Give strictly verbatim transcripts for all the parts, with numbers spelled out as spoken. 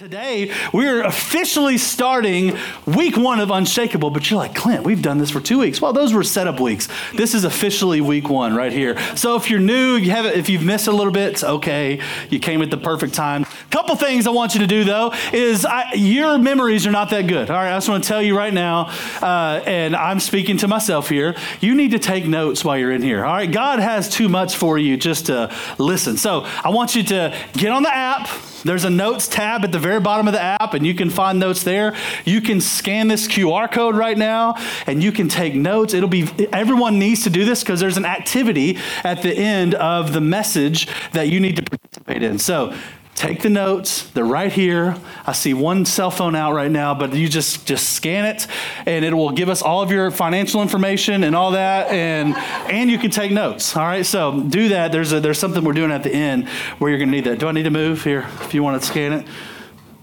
Today, we're officially starting week one of Unshakable, but you're like, Clint, we've done this for two weeks. Well, those were setup weeks. This is officially week one right here. So if you're new, you haven't, if you've missed a little bit, it's okay. You came at the perfect time. Couple things I want you to do, though, is I, your memories are not that good. All right, I just want to tell you right now, uh, and I'm speaking to myself here, you need to take notes while you're in here. All right, God has too much for you just to listen. So I want you to get on the app. There's a notes tab at the very bottom of the app, and you can find notes there. You can scan this Q R code right now, and you can take notes. It'll be, everyone needs to do this because there's an activity at the end of the message that you need to participate in. So take the notes. They're right here. I see one cell phone out right now, but you just, just scan it, and it will give us all of your financial information and all that, and and you can take notes, all right? So do that. There's a, there's something we're doing at the end where you're going to need that. Do I need to move here if you want to scan it?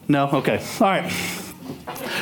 No? Okay. All right.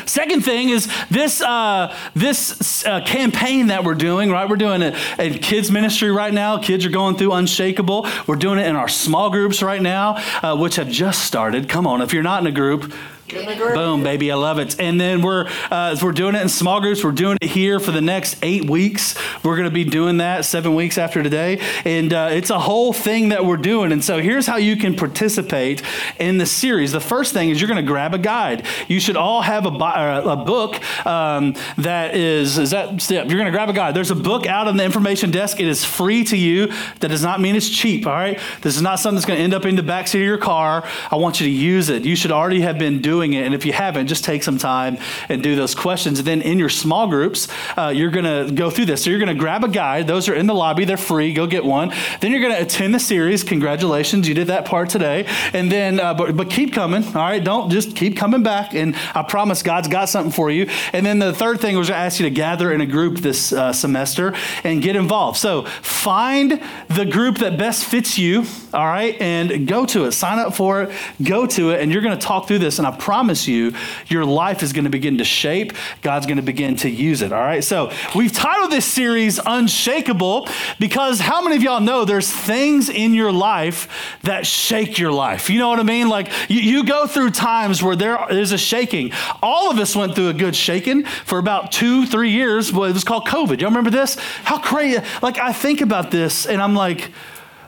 Second thing is this uh, this uh, campaign that we're doing, right? We're doing a, a kids ministry right now. Kids are going through Unshakable. We're doing it in our small groups right now, uh, which have just started. Come on, if you're not in a group, boom, baby, I love it. And then we're uh, we're doing it in small groups. We're doing it here for the next eight weeks. We're going to be doing that seven weeks after today. And uh, it's a whole thing that we're doing. And so here's how you can participate in the series. The first thing is you're going to grab a guide. You should all have a, a book um, that is, is that, yeah, you're going to grab a guide. There's a book out on the information desk. It is free to you. That does not mean it's cheap, all right? This is not something that's going to end up in the backseat of your car. I want you to use it. You should already have been doing it. And if you haven't, just take some time and do those questions. And then in your small groups, uh, you're going to go through this. So you're going to grab a guide. Those are in the lobby. They're free. Go get one. Then you're going to attend the series. Congratulations. You did that part today. And then, uh, but, but keep coming. All right. Don't just keep coming back. And I promise God's got something for you. And then the third thing was to ask you to gather in a group this uh, semester and get involved. So find the group that best fits you. All right. And go to it. Sign up for it. Go to it. And you're going to talk through this. And I promise promise you, your life is going to begin to shape. God's going to begin to use it, all right? So we've titled this series Unshakable because how many of y'all know there's things in your life that shake your life? You know what I mean? Like you, you go through times where there is a shaking. All of us went through a good shaking for about two, three years. Well, it was called COVID. Y'all remember this? How crazy. Like I think about this and I'm like,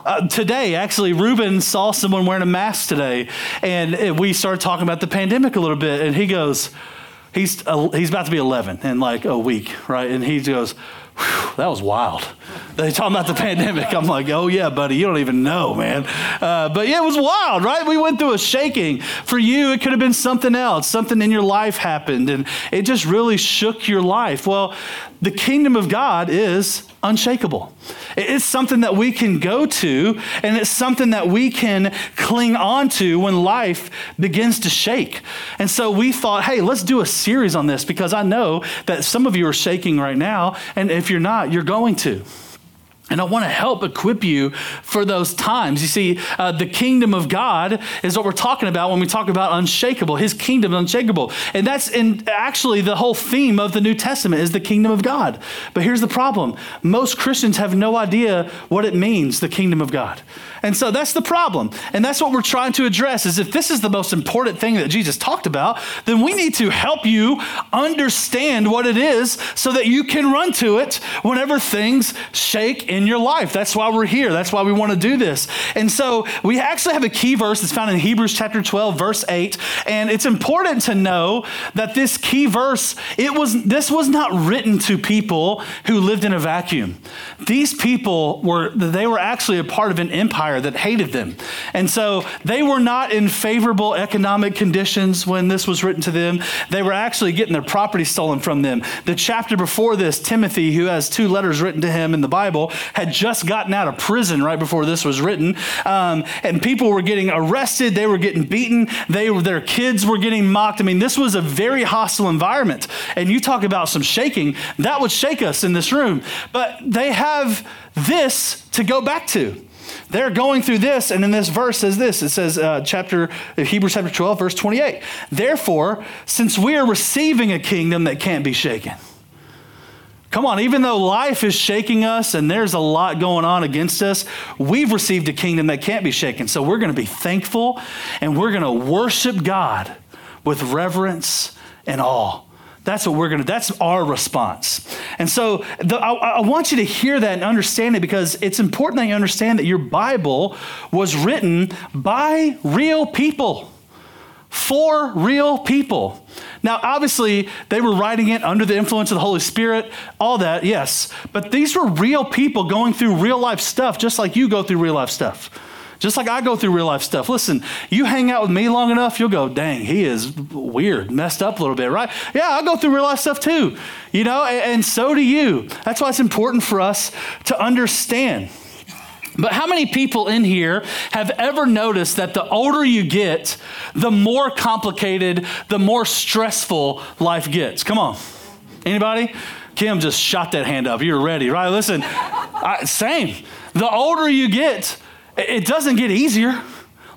Uh, today, actually, Ruben saw someone wearing a mask today, and we started talking about the pandemic a little bit, and he goes, he's uh, he's about to be eleven in like a week, right? And he goes, that was wild. They talking about the pandemic. I'm like, oh yeah, buddy, you don't even know, man. Uh, but yeah, it was wild, right? We went through a shaking. For you, it could have been something else. Something in your life happened, and it just really shook your life. Well, the kingdom of God is unshakable. It's something that we can go to, and it's something that we can cling on to when life begins to shake. And so we thought, hey, let's do a series on this because I know that some of you are shaking right now, and if you're not, you're going to. And I want to help equip you for those times. You see, uh, the kingdom of God is what we're talking about when we talk about unshakable, his kingdom unshakable. And that's in actually the whole theme of the New Testament is the kingdom of God. But here's the problem. Most Christians have no idea what it means, the kingdom of God. And so that's the problem. And that's what we're trying to address is if this is the most important thing that Jesus talked about, then we need to help you understand what it is so that you can run to it whenever things shake in your life. That's why we're here. That's why we want to do this. And so we actually have a key verse that's found in Hebrews chapter twelve, verse eight. And it's important to know that this key verse, it was this was not written to people who lived in a vacuum. These people were, they were actually a part of an empire that hated them. And so they were not in favorable economic conditions when this was written to them. They were actually getting their property stolen from them. The chapter before this, Timothy, who has two letters written to him in the Bible, had just gotten out of prison right before this was written. Um, and people were getting arrested. They were getting beaten. They were, their kids were getting mocked. I mean, this was a very hostile environment. And you talk about some shaking, that would shake us in this room. But they have this to go back to. They're going through this, and in this verse says this. It says, uh, chapter Hebrews chapter twelve, verse twenty-eight. Therefore, since we are receiving a kingdom that can't be shaken, Come on, even though life is shaking us and there's a lot going on against us, we've received a kingdom that can't be shaken. So we're going to be thankful and we're going to worship God with reverence and awe. That's what we're going to, that's our response. And so the, I, I want you to hear that and understand it, because it's important that you understand that your Bible was written by real people, for real people. Now, obviously, they were writing it under the influence of the Holy Spirit, all that, yes. But these were real people going through real life stuff, just like you go through real life stuff. Just like I go through real life stuff. Listen, you hang out with me long enough, you'll go, dang, he is weird, messed up a little bit, right? Yeah, I go through real life stuff too, you know, and, and so do you. That's why it's important for us to understand. But how many people in here have ever noticed that the older you get, the more complicated, the more stressful life gets? Come on. Anybody? Kim just shot that hand up. You're ready, right? Listen, I, same. The older you get, it doesn't get easier.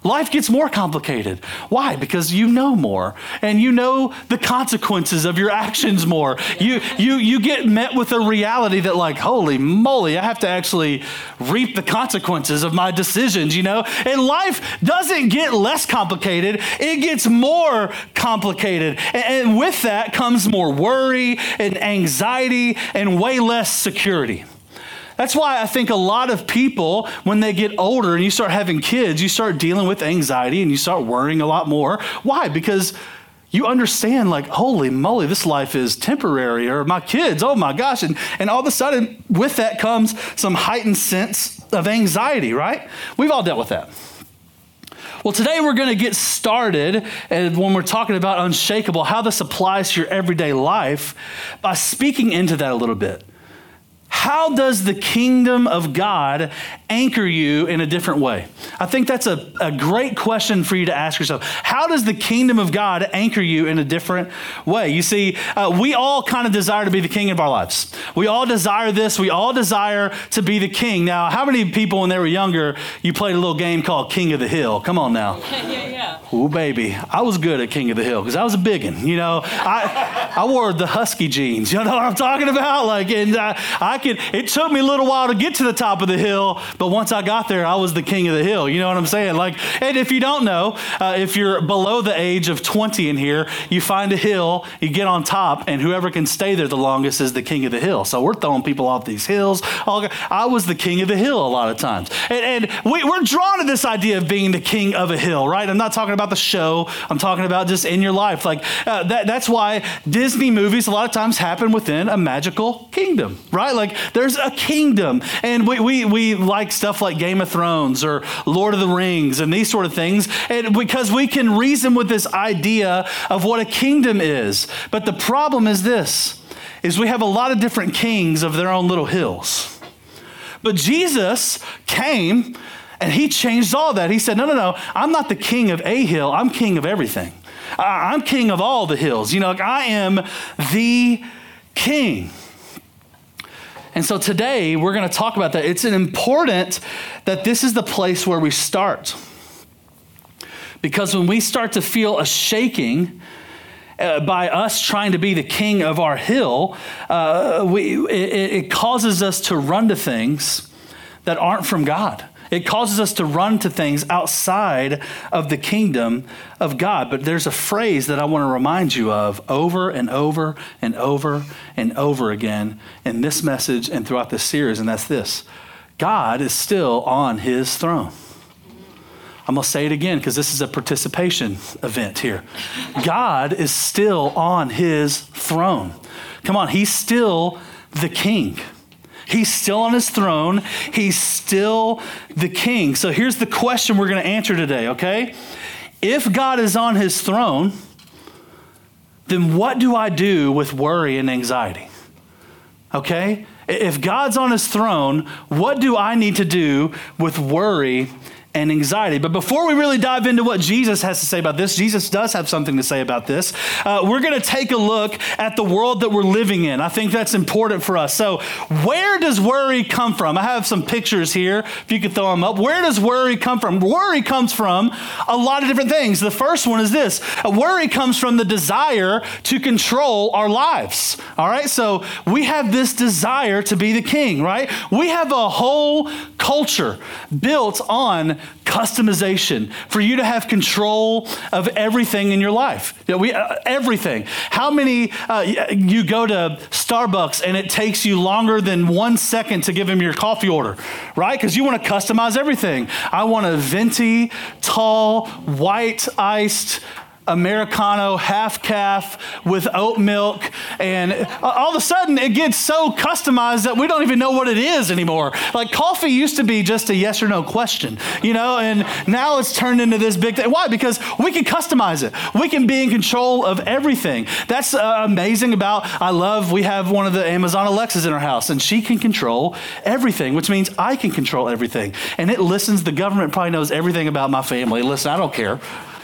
Life gets more complicated. Why? Because you know more, and you know the consequences of your actions more. You you you get met with a reality that, like, holy moly, I have to actually reap the consequences of my decisions, you know? And life doesn't get less complicated. It gets more complicated. And, and with that comes more worry and anxiety and way less security. That's why I think a lot of people, when they get older and you start having kids, you start dealing with anxiety and you start worrying a lot more. Why? Because you understand, like, holy moly, this life is temporary, or my kids, oh my gosh. And, and all of a sudden, with that comes some heightened sense of anxiety, right? We've all dealt with that. Well, today we're going to get started, and when we're talking about Unshakable, how this applies to your everyday life, by speaking into that a little bit. How does the kingdom of God anchor you in a different way? I think that's a, a great question for you to ask yourself. How does the kingdom of God anchor you in a different way? You see, uh, we all kind of desire to be the king of our lives. We all desire this. We all desire to be the king. Now, how many people when they were younger, you played a little game called King of the Hill? Come on now. Yeah, yeah, yeah. Ooh, baby. I was good at King of the Hill because I was a biggin, you know. I I wore the husky jeans. You know what I'm talking about? Like, and I, I could, it took me a little while to get to the top of the hill, but once I got there, I was the king of the hill. You know what I'm saying? Like, and if you don't know, uh, if you're below the age of twenty in here, you find a hill, you get on top, and whoever can stay there the longest is the king of the hill. So we're throwing people off these hills. I was the king of the hill a lot of times. And, and we, we're drawn to this idea of being the king of a hill, right? I'm not talking about the show. I'm talking about just in your life. Like uh, that, that's why Disney movies a lot of times happen within a magical kingdom, right? Like there's a kingdom, and we we we like stuff like Game of Thrones or Lord of the Rings and these sort of things, and because we can reason with this idea of what a kingdom is. But the problem is this, is we have a lot of different kings of their own little hills. But Jesus came and he changed all that. He said, no, no, no, I'm not the king of a hill. I'm king of everything. I'm king of all the hills. You know, I am the king. And so today we're going to talk about that. It's important that this is the place where we start. Because when we start to feel a shaking uh, by us trying to be the king of our hill, uh, we, it, it causes us to run to things that aren't from God. It causes us to run to things outside of the kingdom of God. But there's a phrase that I want to remind you of over and over and over and over again in this message and throughout this series, and that's this. God is still on his throne. I'm going to say it again because this is a participation event here. God is still on his throne. Come on, he's still the king. He's still on his throne. He's still the king. So here's the question we're going to answer today, okay? If God is on his throne, then what do I do with worry and anxiety? Okay? If God's on his throne, what do I need to do with worry and anxiety. But before we really dive into what Jesus has to say about this, Jesus does have something to say about this. Uh, we're going to take a look at the world that we're living in. I think that's important for us. So where does worry come from? I have some pictures here, if you could throw them up. Where does worry come from? Worry comes from a lot of different things. The first one is this. Worry comes from the desire to control our lives. All right, so we have this desire to be the king, right? We have a whole culture built on customization for you to have control of everything in your life. You know, we, uh, everything. How many, uh, you go to Starbucks and it takes you longer than one second to give them your coffee order, right? Because you want to customize everything. I want a venti, tall, white, iced Americano, half calf with oat milk, and all of a sudden it gets so customized that we don't even know what it is anymore. Like coffee used to be just a yes or no question, you know, and now it's turned into this big thing. Why? Because we can customize it. We can be in control of everything. That's uh, amazing about, I love, we have one of the Amazon Alexas in our house, and she can control everything, which means I can control everything. And it listens, the government probably knows everything about my family. Listen, I don't care.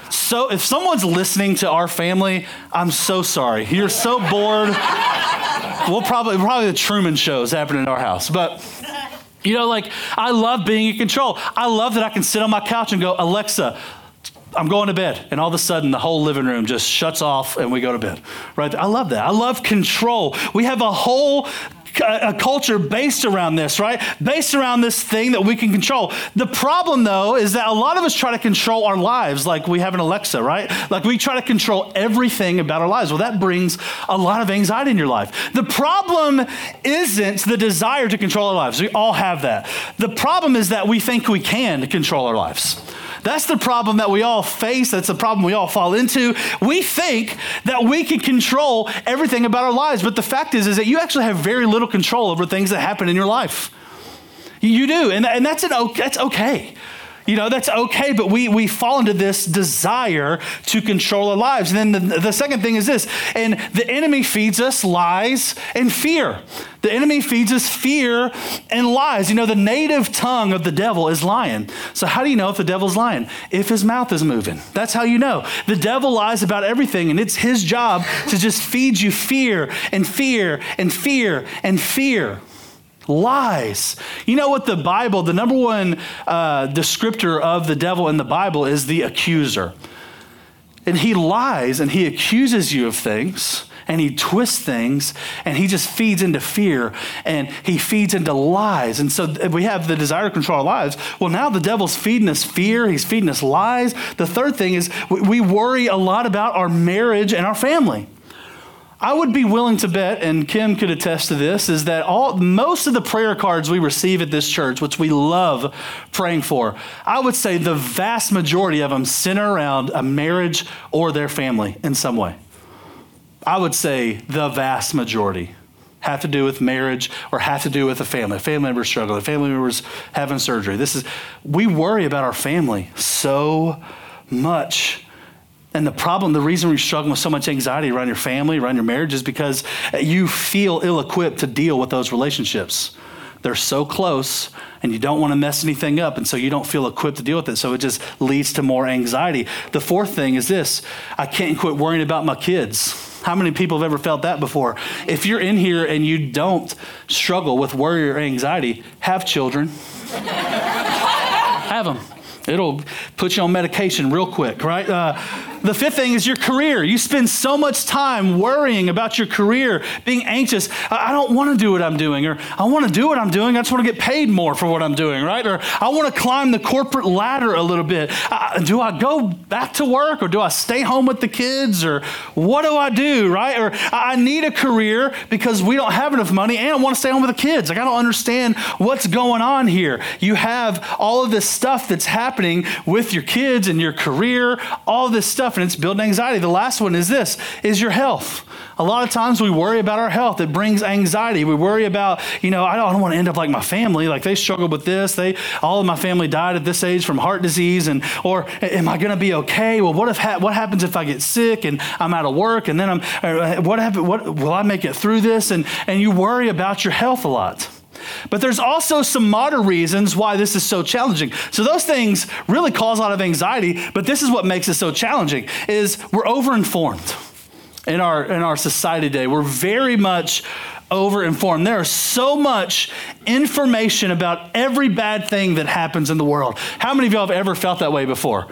So if someone's listening to our family, I'm so sorry. You're so bored. We'll probably, probably the Truman Show is happening in our house. But, you know, like, I love being in control. I love that I can sit on my couch and go, Alexa, I'm going to bed. And all of a sudden, the whole living room just shuts off and we go to bed. Right? I love that. I love control. We have a whole a culture based around this, right? Based around this thing that we can control. The problem, though, is that a lot of us try to control our lives like we have an Alexa, right? Like we try to control everything about our lives. Well, that brings a lot of anxiety in your life. The problem isn't the desire to control our lives. We all have that. The problem is that we think we can control our lives. That's the problem that we all face. That's the problem we all fall into. We think that we can control everything about our lives, but the fact is, is that you actually have very little control over things that happen in your life. You do, and, and that's, an, that's okay. You know, that's okay, but we we fall into this desire to control our lives. And then the, the second thing is this, and the enemy feeds us lies and fear. The enemy feeds us fear and lies. You know, the native tongue of the devil is lying. So how do you know if the devil's lying? If his mouth is moving. That's how you know. The devil lies about everything, and it's his job to just feed you fear and fear and fear and fear. Lies. You know what the Bible, the number one uh, descriptor of the devil in the Bible is the accuser. And he lies and he accuses you of things and he twists things and he just feeds into fear and he feeds into lies. And so we have the desire to control our lives. Well, now the devil's feeding us fear. He's feeding us lies. The third thing is we worry a lot about our marriage and our family. I would be willing to bet, and Kim could attest to this, is that all most of the prayer cards we receive at this church, which we love praying for, I would say the vast majority of them center around a marriage or their family in some way. I would say the vast majority have to do with marriage or have to do with a family. A family member struggling, a family member's having surgery. This is, we worry about our family so much. And the problem, the reason we're struggling with so much anxiety around your family, around your marriage, is because you feel ill-equipped to deal with those relationships. They're so close, and you don't want to mess anything up, and so you don't feel equipped to deal with it, so it just leads to more anxiety. The fourth thing is this, I can't quit worrying about my kids. How many people have ever felt that before? If you're in here and you don't struggle with worry or anxiety, have children. Have them. It'll put you on medication real quick, right? Uh, the fifth thing is your career. You spend so much time worrying about your career, being anxious. I, I don't want to do what I'm doing, or I want to do what I'm doing. I just want to get paid more for what I'm doing, right? Or I want to climb the corporate ladder a little bit. I, do I go back to work, or do I stay home with the kids, or what do I do, right? Or I, I need a career because we don't have enough money, and I want to stay home with the kids. Like, I don't understand what's going on here. You have all of this stuff that's happening. happening with your kids and your career, all this stuff, and it's building anxiety. The last one is this, is your health. A lot of times we worry about our health. It brings anxiety. We worry about, you know, I don't, I don't want to end up like my family. Like they struggled with this. They, all of my family died at this age from heart disease, and or am I going to be okay? Well, what if ha- what happens if I get sick and I'm out of work, and then I'm, what happen, what will I make it through this? And and you worry about your health a lot. But there's also some modern reasons why this is so challenging. So those things really cause a lot of anxiety, but this is what makes it so challenging, is we're overinformed in our, in our society today. We're very much overinformed. There is so much information about every bad thing that happens in the world. How many of y'all have ever felt that way before?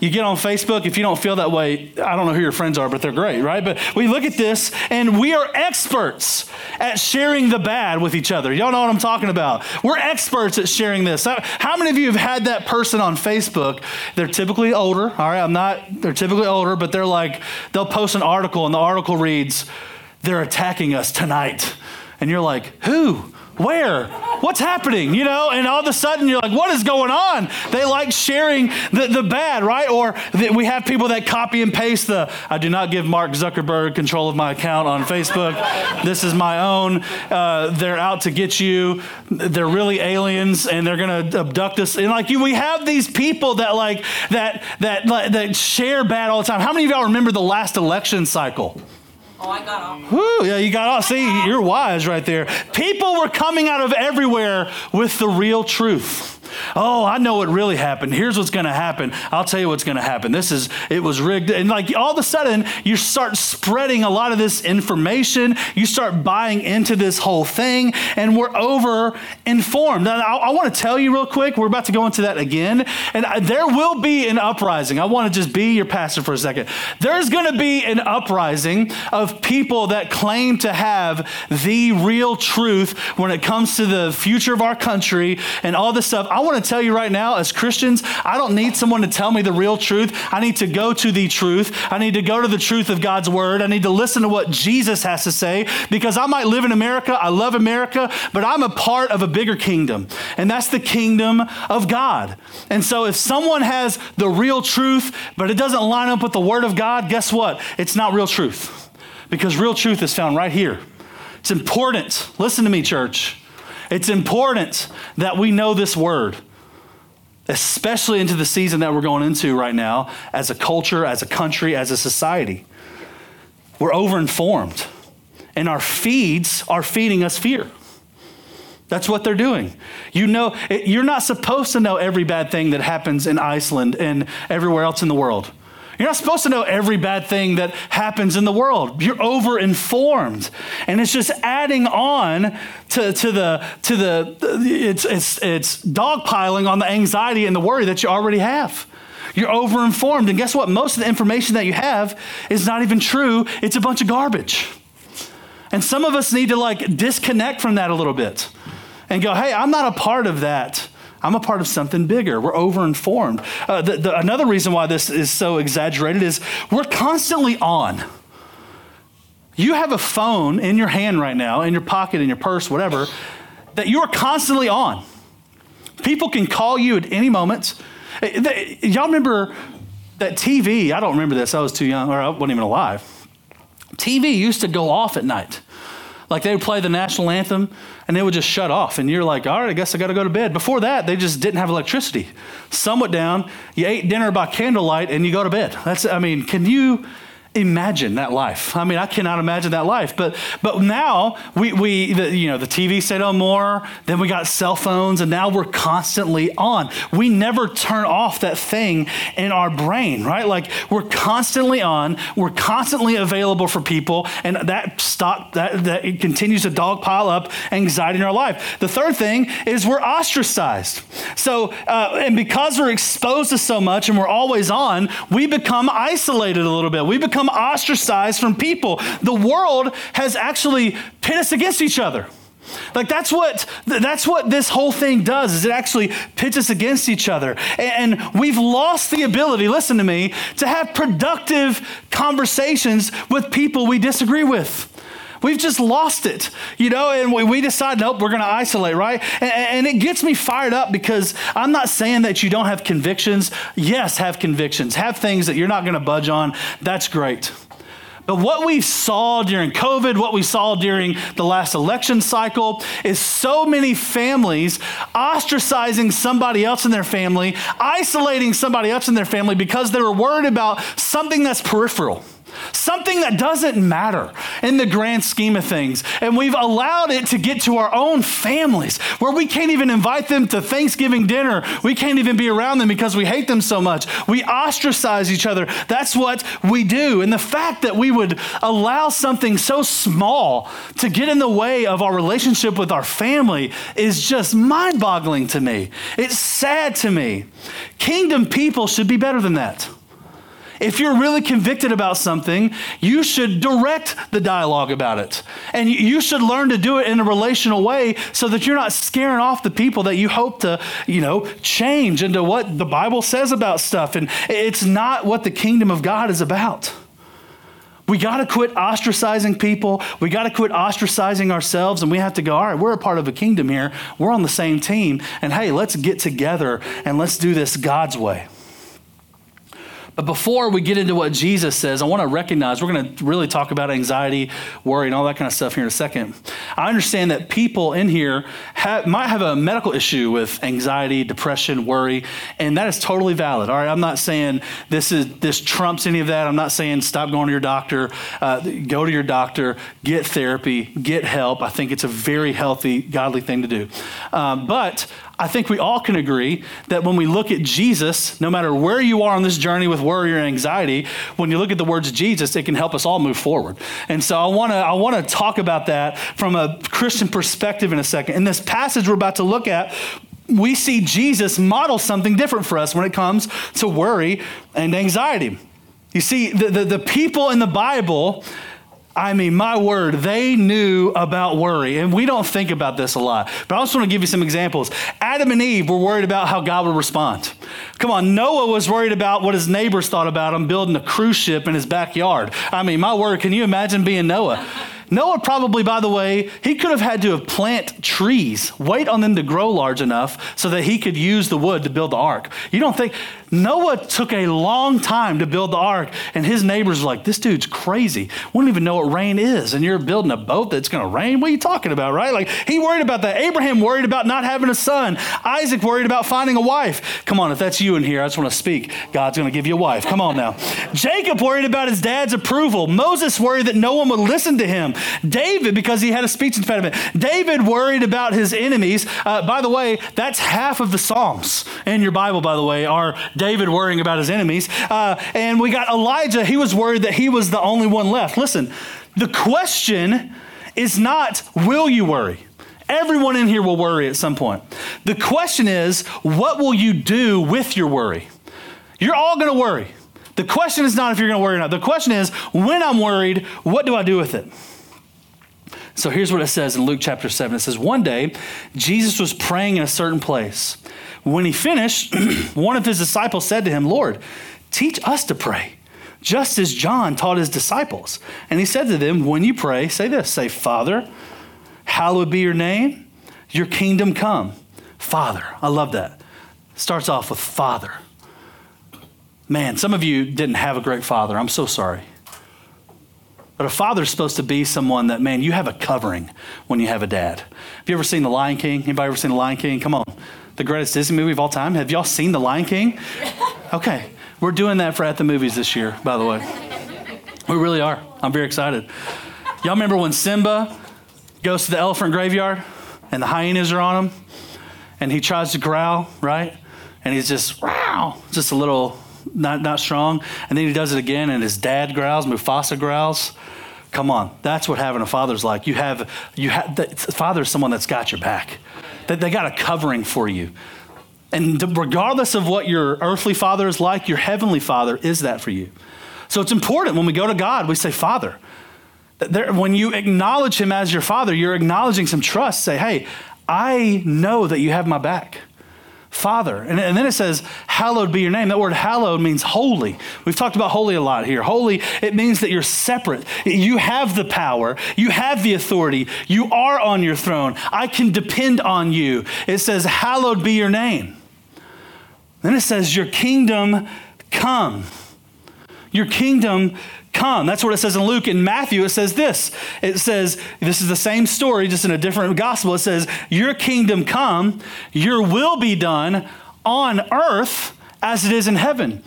You get on Facebook, if you don't feel that way, I don't know who your friends are, but they're great, right? But we look at this, and we are experts at sharing the bad with each other. Y'all know what I'm talking about. We're experts at sharing this. How, how many of you have had that person on Facebook? They're typically older, all right? I'm not, they're typically older, but they're like, they'll post an article, and the article reads, "They're attacking us tonight." And you're like, who? Where? What's happening? You know, and all of a sudden you're like, what is going on? They like sharing the, the bad, right? Or the, we have people that copy and paste the, I do not give Mark Zuckerberg control of my account on Facebook. This is my own. Uh, they're out to get you. They're really aliens and they're going to abduct us. And like you, we have these people that like, that, that, like, that share bad all the time. How many of y'all remember the last election cycle? Oh, I got off. Woo, yeah, you got off. See, you're wise right there. People were coming out of everywhere with the real truth. Oh, I know what really happened. Here's what's going to happen. I'll tell you what's going to happen. This is, it was rigged. And like all of a sudden, you start spreading a lot of this information. You start buying into this whole thing, and we're over informed. Now, I, I want to tell you real quick, we're about to go into that again. And I, there will be an uprising. I want to just be your pastor for a second. There's going to be an uprising of Of people that claim to have the real truth when it comes to the future of our country and all this stuff. I want to tell you right now, as Christians, I don't need someone to tell me the real truth. I need to go to the truth. I need to go to the truth of God's word. I need to listen to what Jesus has to say, because I might live in America. I love America, but I'm a part of a bigger kingdom, and that's the kingdom of God. And so if someone has the real truth, but it doesn't line up with the word of God, guess what? It's not real truth. Because real truth is found right here. It's important. Listen to me, church. It's important that we know this word, especially into the season that we're going into right now as a culture, as a country, as a society. We're overinformed, and our feeds are feeding us fear. That's what they're doing. You know, it, you're not supposed to know every bad thing that happens in Iceland and everywhere else in the world. You're not supposed to know every bad thing that happens in the world. You're over-informed. And it's just adding on to, to the, to the it's, it's, it's dogpiling on the anxiety and the worry that you already have. You're over-informed. And guess what? Most of the information that you have is not even true. It's a bunch of garbage. And some of us need to like disconnect from that a little bit and go, hey, I'm not a part of that. I'm a part of something bigger. We're overinformed. Uh, the, the, another reason why this is so exaggerated is we're constantly on. You have a phone in your hand right now, in your pocket, in your purse, whatever, that you are constantly on. People can call you at any moment. They, y'all remember that T V? I don't remember this. I was too young, or I wasn't even alive. T V used to go off at night. Like they would play the national anthem and they would just shut off. And you're like, all right, I guess I got to go to bed. Before that, they just didn't have electricity. Sun went down, you ate dinner by candlelight and you go to bed. That's, I mean, can you imagine that life? I mean, I cannot imagine that life. But but now we, we the, you know, the T V stayed on more, then we got cell phones, and now we're constantly on. We never turn off that thing in our brain, right? Like we're constantly on, we're constantly available for people, and that stock that, that it continues to dog pile up anxiety in our life. The third thing is we're ostracized. So, uh, and because we're exposed to so much and we're always on, we become isolated a little bit. We become ostracized from people. The world has actually pit us against each other. Like that's what that's what this whole thing does, is it actually pits us against each other. And we've lost the ability, listen to me, to have productive conversations with people we disagree with. We've just lost it, you know, and we, we decide, nope, we're going to isolate, right? And, and it gets me fired up, because I'm not saying that you don't have convictions. Yes, have convictions. Have things that you're not going to budge on. That's great. But what we saw during COVID, what we saw during the last election cycle, is so many families ostracizing somebody else in their family, isolating somebody else in their family because they were worried about something that's peripheral. Something that doesn't matter. in the grand scheme of things. And we've allowed it to get to our own families where we can't even invite them to Thanksgiving dinner. We can't even be around them because we hate them so much. We ostracize each other. That's what we do. And the fact that we would allow something so small to get in the way of our relationship with our family is just mind-boggling to me. It's sad to me. Kingdom people should be better than that. If you're really convicted about something, you should direct the dialogue about it. And you should learn to do it in a relational way so that you're not scaring off the people that you hope to, you know, change into what the Bible says about stuff. And it's not what the kingdom of God is about. We got to quit ostracizing people. We got to quit ostracizing ourselves. And we have to go, all right, we're a part of a kingdom here. We're on the same team. And hey, let's get together and let's do this God's way. But before we get into what Jesus says, I want to recognize, we're going to really talk about anxiety, worry, and all that kind of stuff here in a second. I understand that people in here have, might have a medical issue with anxiety, depression, worry, and that is totally valid. All right, I'm not saying this is this trumps any of that. I'm not saying stop going to your doctor. Uh, go to your doctor, get therapy, get help. I think it's a very healthy, godly thing to do. Um, but I think we all can agree that when we look at Jesus, no matter where you are on this journey with worry or anxiety, when you look at the words of Jesus, it can help us all move forward. And so I want to I want to talk about that from a Christian perspective in a second. In this passage we're about to look at, we see Jesus model something different for us when it comes to worry and anxiety. You see, the the, the people in the Bible, I mean, my word, they knew about worry. And we don't think about this a lot. But I just want to give you some examples. Adam and Eve were worried about how God would respond. Come on, Noah was worried about what his neighbors thought about him building a cruise ship in his backyard. I mean, my word, can you imagine being Noah? Noah probably, by the way, he could have had to have plant trees, wait on them to grow large enough so that he could use the wood to build the ark. You don't think, Noah took a long time to build the ark, and his neighbors were like, this dude's crazy. We don't even know what rain is, and you're building a boat that's going to rain? What are you talking about, right? Like, he worried about that. Abraham worried about not having a son. Isaac worried about finding a wife. Come on, if that's you in here, I just want to speak. God's going to give you a wife. Come on now. Jacob worried about his dad's approval. Moses worried that no one would listen to him. David, because he had a speech impediment. David worried about his enemies. Uh, by the way, that's half of the Psalms in your Bible, by the way, are David worrying about his enemies. Uh, and we got Elijah. He was worried that he was the only one left. Listen, the question is not, will you worry? Everyone in here will worry at some point. The question is, what will you do with your worry? You're all going to worry. The question is not if you're going to worry or not. The question is, when I'm worried, what do I do with it? So here's what it says in Luke chapter seven. It says, one day, Jesus was praying in a certain place. When he finished, one of his disciples said to him, Lord, teach us to pray, just as John taught his disciples. And he said to them, when you pray, say this, say, Father, hallowed be your name, your kingdom come. Father, I love that. Starts off with Father. Man, some of you didn't have a great father. I'm so sorry. But a father's supposed to be someone that, man, you have a covering when you have a dad. Have you ever seen The Lion King? Anybody ever seen The Lion King? Come on. The greatest Disney movie of all time. Have y'all seen The Lion King? Okay. We're doing that for At the Movies this year, by the way. We really are. I'm very excited. Y'all remember when Simba goes to the elephant graveyard and the hyenas are on him and he tries to growl, right? And he's just, wow, just a little... Not not strong. And then he does it again, and his dad growls, Mufasa growls. Come on. That's what having a father's like. You have, you have, the father is someone that's got your back. They, they got a covering for you. And regardless of what your earthly father is like, your heavenly father is that for you. So it's important when we go to God, we say, Father. There, when you acknowledge him as your father, you're acknowledging some trust. Say, hey, I know that you have my back. Father. And, and then it says, hallowed be your name. That word hallowed means holy. We've talked about holy a lot here. Holy, it means that you're separate. You have the power. You have the authority. You are on your throne. I can depend on you. It says, hallowed be your name. Then it says, your kingdom come. Your kingdom come. That's what it says in Luke. In Matthew, it says this. It says, this is the same story, just in a different gospel. It says, your kingdom come, your will be done on earth as it is in heaven.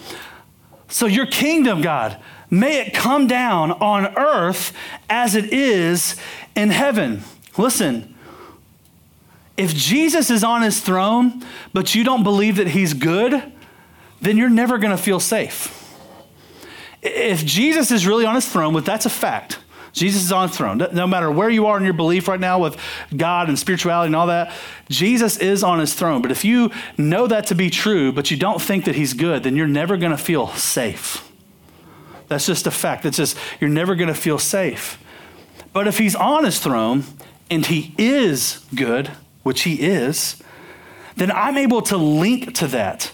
So your kingdom, God, may it come down on earth as it is in heaven. Listen, if Jesus is on his throne, but you don't believe that he's good, then you're never going to feel safe. If Jesus is really on his throne, well, that's a fact. Jesus is on the throne. No matter where you are in your belief right now with God and spirituality and all that, Jesus is on his throne. But if you know that to be true, but you don't think that he's good, then you're never going to feel safe. That's just a fact. That's just, you're never going to feel safe. But if he's on his throne and he is good, which he is, then I'm able to link to that.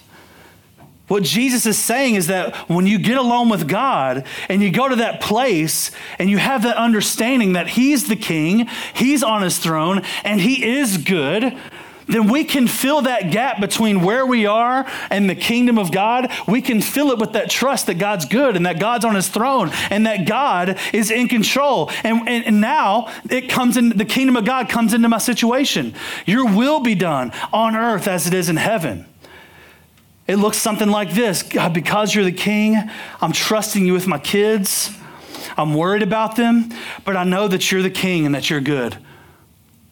What Jesus is saying is that when you get alone with God and you go to that place and you have that understanding that he's the king, he's on his throne, and he is good, then we can fill that gap between where we are and the kingdom of God. We can fill it with that trust that God's good and that God's on his throne and that God is in control. And, and, and now it comes in, the kingdom of God comes into my situation. Your will be done on earth as it is in heaven. It looks something like this. God, because you're the king, I'm trusting you with my kids. I'm worried about them, but I know that you're the king and that you're good.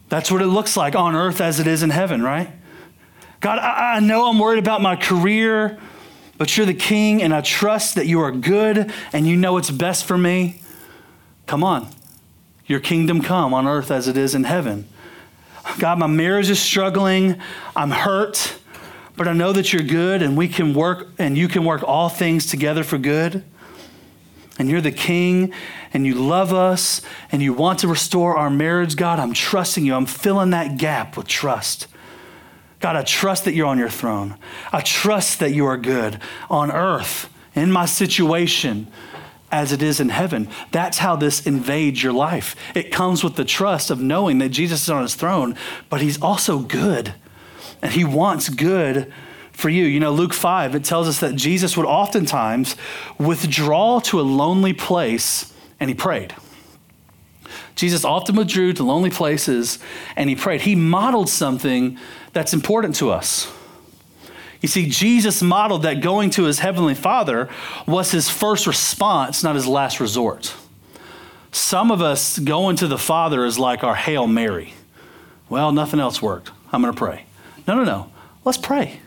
That's what it looks like on earth as it is in heaven, right? God, I, I know I'm worried about my career, but you're the king and I trust that you are good and you know what's best for me. Come on. Your kingdom come on earth as it is in heaven. God, my marriage is struggling. I'm hurt. But I know that you're good and we can work and you can work all things together for good. And you're the king and you love us and you want to restore our marriage. God, I'm trusting you. I'm filling that gap with trust. God, I trust that you're on your throne. I trust that you are good on earth in my situation as it is in heaven. That's how this invades your life. It comes with the trust of knowing that Jesus is on his throne, but he's also good. And he wants good for you. You know, Luke five, it tells us that Jesus would oftentimes withdraw to a lonely place and he prayed. Jesus often withdrew to lonely places and he prayed. He modeled something that's important to us. You see, Jesus modeled that going to his heavenly Father was his first response, not his last resort. Some of us going to the Father is like our Hail Mary. Well, nothing else worked. I'm going to pray. No, no, no. Let's pray.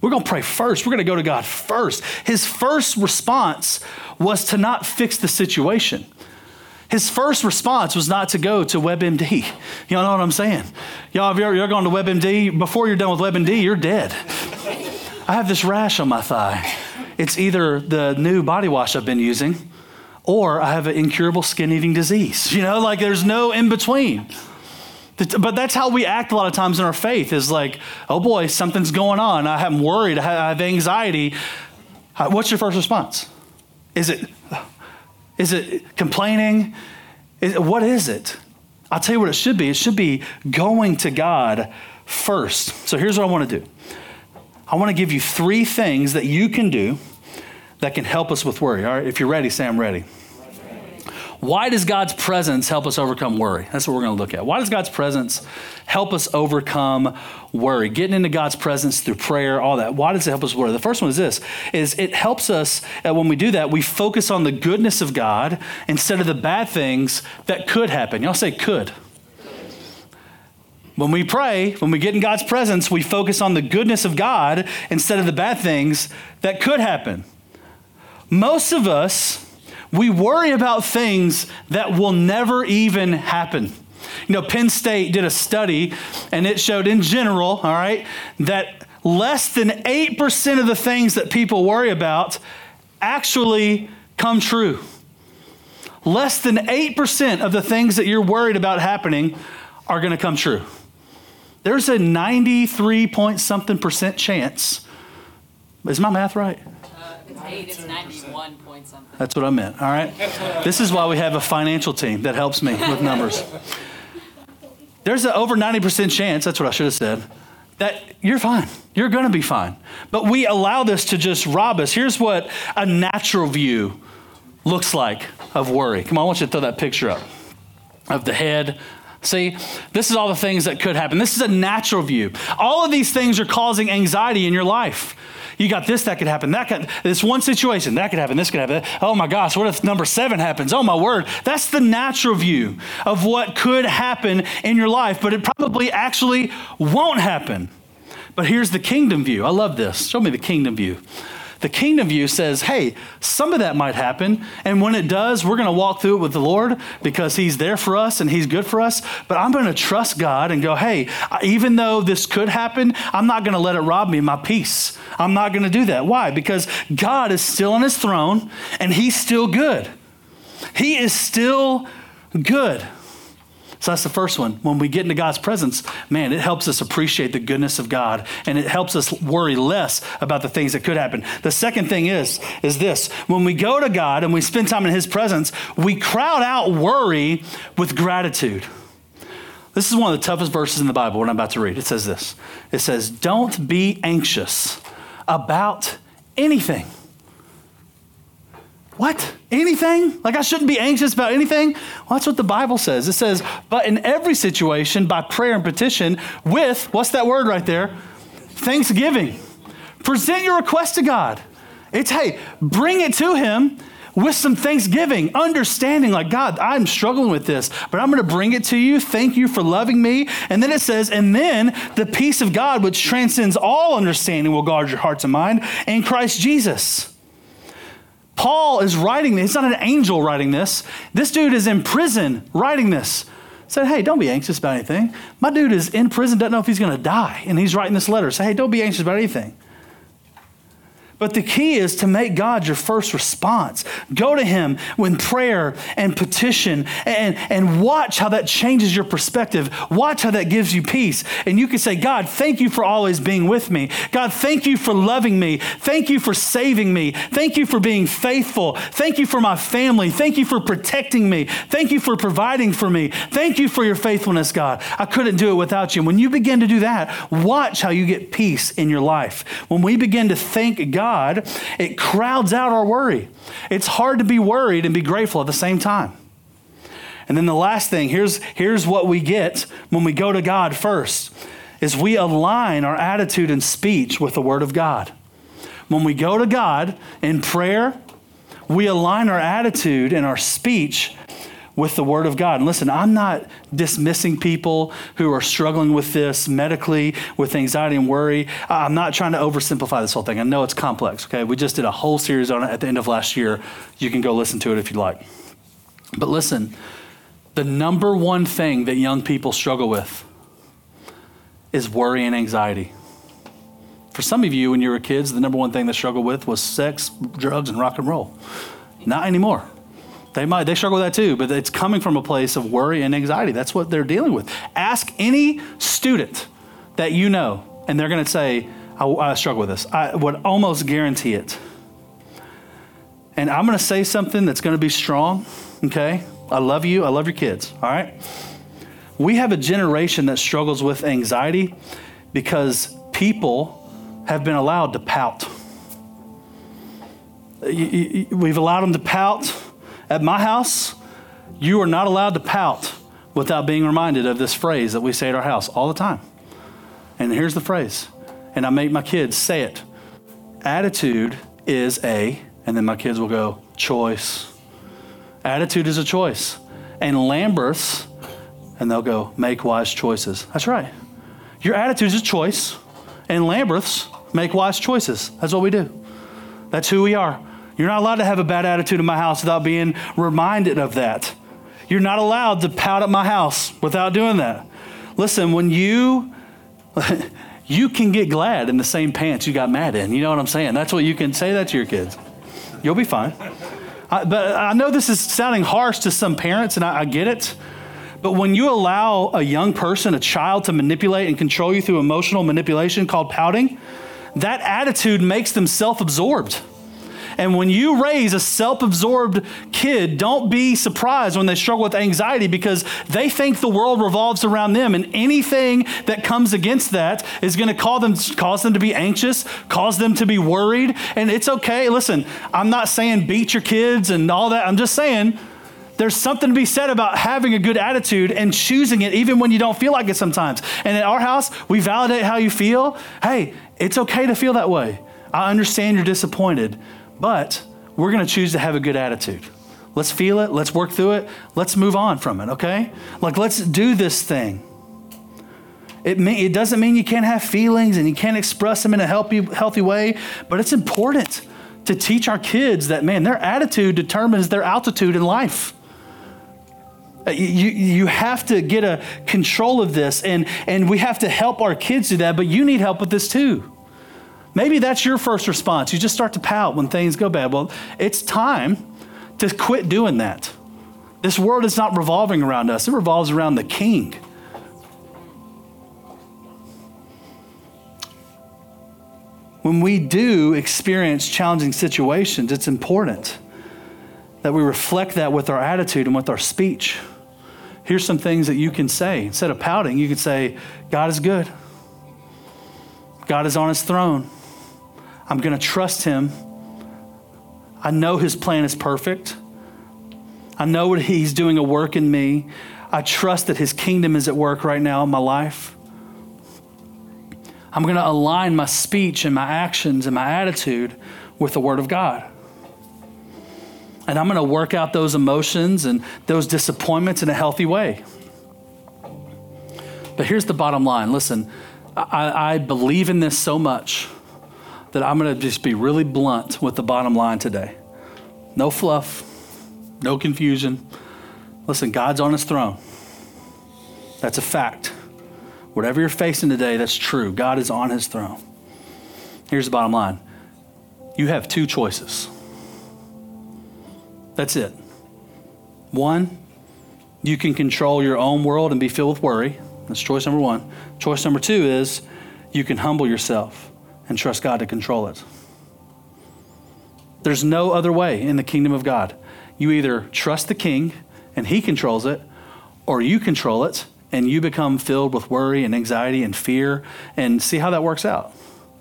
We're going to pray first. We're going to go to God first. His first response was to not fix the situation. His first response was not to go to WebMD. Y'all know what I'm saying? Y'all, if you're, you're going to WebMD, before you're done with WebMD, you're dead. I have this rash on my thigh. It's either the new body wash I've been using or I have an incurable skin-eating disease. You know, like there's no in between. But that's how we act a lot of times in our faith is like, oh boy, something's going on. I'm worried. I have anxiety. What's your first response? Is it, is it complaining? Is it, what is it? I'll tell you what it should be. It should be going to God first. So here's what I want to do. I want to give you three things that you can do that can help us with worry. All right, if you're ready, say I'm ready. Why does God's presence help us overcome worry? That's what we're going to look at. Why does God's presence help us overcome worry? Getting into God's presence through prayer, all that. Why does it help us worry? The first one is this, is it helps us, uh, when we do that, we focus on the goodness of God instead of the bad things that could happen. Y'all say could. When we pray, when we get in God's presence, we focus on the goodness of God instead of the bad things that could happen. Most of us, we worry about things that will never even happen. You know, Penn State did a study and it showed in general, all right, that less than eight percent of the things that people worry about actually come true. Less than eight percent of the things that you're worried about happening are going to come true. There's a ninety-three point something percent chance. Is my math right? It's ninety-one point something. That's what I meant, all right? This is why we have a financial team that helps me with numbers. There's an over ninety percent chance, that's what I should have said, that you're fine. You're going to be fine. But we allow this to just rob us. Here's what a natural view looks like of worry. Come on, I want you to throw that picture up of the head. See, this is all the things that could happen. This is a natural view. All of these things are causing anxiety in your life. You got this that could happen. That could, this one situation, that could happen. This could happen. Oh my gosh, what if number seven happens? Oh my word. That's the natural view of what could happen in your life, but it probably actually won't happen. But here's the kingdom view. I love this. Show me the kingdom view. The kingdom view says, hey, some of that might happen. And when it does, we're going to walk through it with the Lord because he's there for us and he's good for us. But I'm going to trust God and go, hey, even though this could happen, I'm not going to let it rob me of my peace. I'm not going to do that. Why? Because God is still on his throne and he's still good. He is still good. So that's the first one. When we get into God's presence, man, it helps us appreciate the goodness of God, and it helps us worry less about the things that could happen. The second thing is, is this. When we go to God and we spend time in his presence, we crowd out worry with gratitude. This is one of the toughest verses in the Bible, what I'm about to read. It says this. It says, don't be anxious about anything. What? Anything? Like I shouldn't be anxious about anything? Well, that's what the Bible says. It says, but in every situation, by prayer and petition, with, what's that word right there? Thanksgiving. Present your request to God. It's, hey, bring it to him with some thanksgiving, understanding like, God, I'm struggling with this, but I'm going to bring it to you. Thank you for loving me. And then it says, and then the peace of God, which transcends all understanding, will guard your hearts and mind in Christ Jesus. Paul is writing this. He's not an angel writing this. This dude is in prison writing this. He said, hey, don't be anxious about anything. My dude is in prison, doesn't know if he's going to die, and he's writing this letter. Say, hey, don't be anxious about anything. But the key is to make God your first response. Go to him with prayer and petition, and, and watch how that changes your perspective. Watch how that gives you peace. And you can say, God, thank you for always being with me. God, thank you for loving me. Thank you for saving me. Thank you for being faithful. Thank you for my family. Thank you for protecting me. Thank you for providing for me. Thank you for your faithfulness, God. I couldn't do it without you. When you begin to do that, watch how you get peace in your life. When we begin to thank God, God, it crowds out our worry. It's hard to be worried and be grateful at the same time. And then the last thing, here's, here's what we get when we go to God first, is we align our attitude and speech with the Word of God. When we go to God in prayer, we align our attitude and our speech with the Word of God. And listen, I'm not dismissing people who are struggling with this medically, with anxiety and worry. I'm not trying to oversimplify this whole thing. I know it's complex, okay? We just did a whole series on it at the end of last year. You can go listen to it if you'd like. But listen, the number one thing that young people struggle with is worry and anxiety. For some of you, when you were kids, the number one thing they struggled with was sex, drugs, and rock and roll. Not anymore. They might, they struggle with that too, but it's coming from a place of worry and anxiety. That's what they're dealing with. Ask any student that you know, and they're going to say, I, I struggle with this. I would almost guarantee it. And I'm going to say something that's going to be strong, okay? I love you. I love your kids, all right? We have a generation that struggles with anxiety because people have been allowed to pout. We've allowed them to pout. At my house, you are not allowed to pout without being reminded of this phrase that we say at our house all the time. And here's the phrase, and I make my kids say it. Attitude is a, and then my kids will go, choice. Attitude is a choice. And Lambert's, and they'll go, make wise choices. That's right. Your attitude is a choice, and Lambert's, make wise choices. That's what we do. That's who we are. You're not allowed to have a bad attitude in my house without being reminded of that. You're not allowed to pout at my house without doing that. Listen, when you, you can get glad in the same pants you got mad in. You know what I'm saying? That's what you can say that to your kids. You'll be fine. I, but I know this is sounding harsh to some parents, and I, I get it. But when you allow a young person, a child, to manipulate and control you through emotional manipulation called pouting, that attitude makes them self-absorbed. And when you raise a self-absorbed kid, don't be surprised when they struggle with anxiety because they think the world revolves around them, and anything that comes against that is going to cause them, cause them to be anxious, cause them to be worried. And it's okay. Listen, I'm not saying beat your kids and all that. I'm just saying there's something to be said about having a good attitude and choosing it even when you don't feel like it sometimes. And at our house, we validate how you feel. Hey, it's okay to feel that way. I understand you're disappointed, but we're going to choose to have a good attitude. Let's feel it. Let's work through it. Let's move on from it, okay? Like, let's do this thing. It may, it doesn't mean you can't have feelings and you can't express them in a healthy, healthy way, but it's important to teach our kids that, man, their attitude determines their altitude in life. You, you have to get a control of this, and, and we have to help our kids do that, but you need help with this too. Maybe that's your first response. You just start to pout when things go bad. Well, it's time to quit doing that. This world is not revolving around us. It revolves around the King. When we do experience challenging situations, it's important that we reflect that with our attitude and with our speech. Here's some things that you can say. Instead of pouting, you can say, God is good. God is on his throne. I'm going to trust him. I know his plan is perfect. I know what he's doing a work in me. I trust that his kingdom is at work right now in my life. I'm going to align my speech and my actions and my attitude with the Word of God. And I'm going to work out those emotions and those disappointments in a healthy way. But here's the bottom line. Listen, I, I believe in this so much that I'm going to just be really blunt with the bottom line today. No fluff, no confusion. Listen, God's on his throne. That's a fact. Whatever you're facing today, that's true. God is on his throne. Here's the bottom line. You have two choices. That's it. One, you can control your own world and be filled with worry. That's choice number one. Choice number two is you can humble yourself and trust God to control it. There's no other way in the kingdom of God. You either trust the King and he controls it, or you control it and you become filled with worry and anxiety and fear, and see how that works out.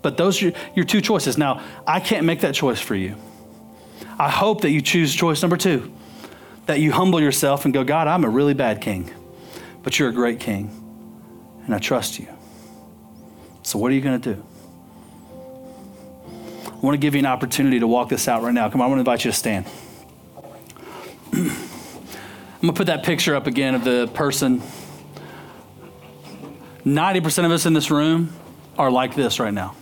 But those are your two choices. Now, I can't make that choice for you. I hope that you choose choice number two, that you humble yourself and go, God, I'm a really bad king, but you're a great king, and I trust you. So what are you going to do? I want to give you an opportunity to walk this out right now. Come on, I want to invite you to stand. I'm going to put that picture up again of the person. ninety percent of us in this room are like this right now.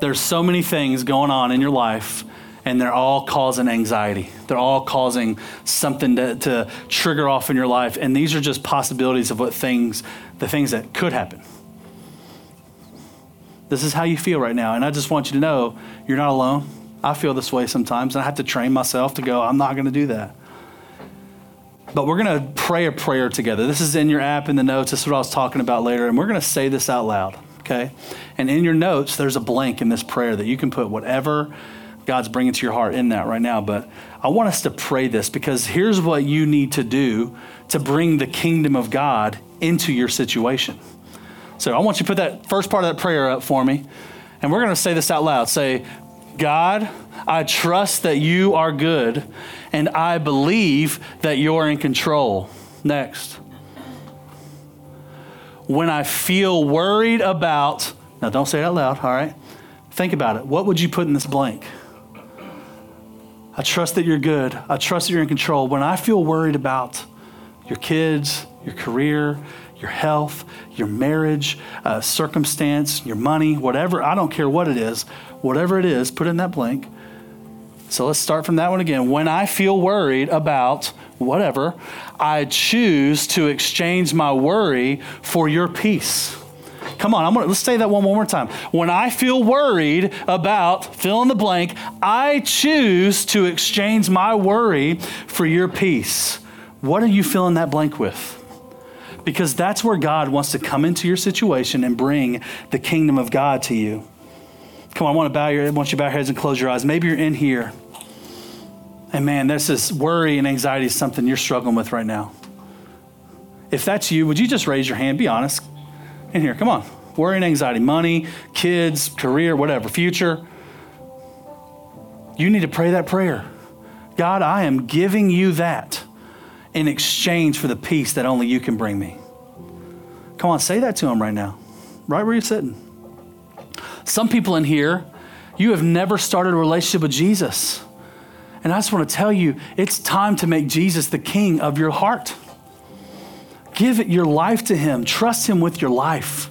There's so many things going on in your life, and they're all causing anxiety. They're all causing something to, to trigger off in your life. And these are just possibilities of what things, the things that could happen. This is how you feel right now. And I just want you to know, you're not alone. I feel this way sometimes. And I have to train myself to go, I'm not going to do that. But we're going to pray a prayer together. This is in your app, in the notes. This is what I was talking about later. And we're going to say this out loud, okay? And in your notes, there's a blank in this prayer that you can put whatever God's bringing to your heart in that right now. But I want us to pray this, because here's what you need to do to bring the kingdom of God into your situation. So I want you to put that first part of that prayer up for me. And we're going to say this out loud. Say, God, I trust that you are good, and I believe that you're in control. Next. When I feel worried about, now don't say it out loud, all right? Think about it. What would you put in this blank? I trust that you're good. I trust that you're in control. When I feel worried about your kids, your career, your health, your marriage, uh, circumstance, your money, whatever, I don't care what it is, whatever it is, put in that blank. So let's start from that one again. When I feel worried about whatever, I choose to exchange my worry for your peace. Come on, I'm gonna, let's say that one, one more time. When I feel worried about fill in the blank, I choose to exchange my worry for your peace. What are you filling that blank with? Because that's where God wants to come into your situation and bring the kingdom of God to you. Come on, I want to bow your, I want you to bow your heads and close your eyes. Maybe you're in here, and man, this is worry and anxiety is something you're struggling with right now. If that's you, would you just raise your hand? Be honest. In here, come on. Worry and anxiety, money, kids, career, whatever, future. You need to pray that prayer. God, I am giving you that in exchange for the peace that only you can bring me. Come on, say that to him right now, right where you're sitting. Some people in here, you have never started a relationship with Jesus. And I just want to tell you, it's time to make Jesus the king of your heart. Give your life to him. Trust him with your life.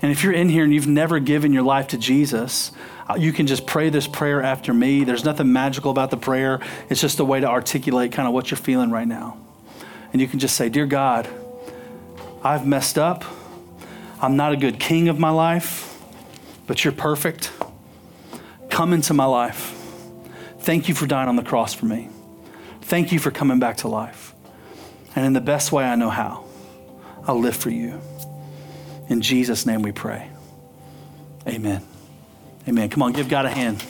And if you're in here and you've never given your life to Jesus, you can just pray this prayer after me. There's nothing magical about the prayer. It's just a way to articulate kind of what you're feeling right now. And you can just say, "Dear God, I've messed up. I'm not a good king of my life, but you're perfect. Come into my life. Thank you for dying on the cross for me. Thank you for coming back to life. And in the best way I know how, I'll live for you. In Jesus' name we pray. Amen." Amen. Come on, give God a hand.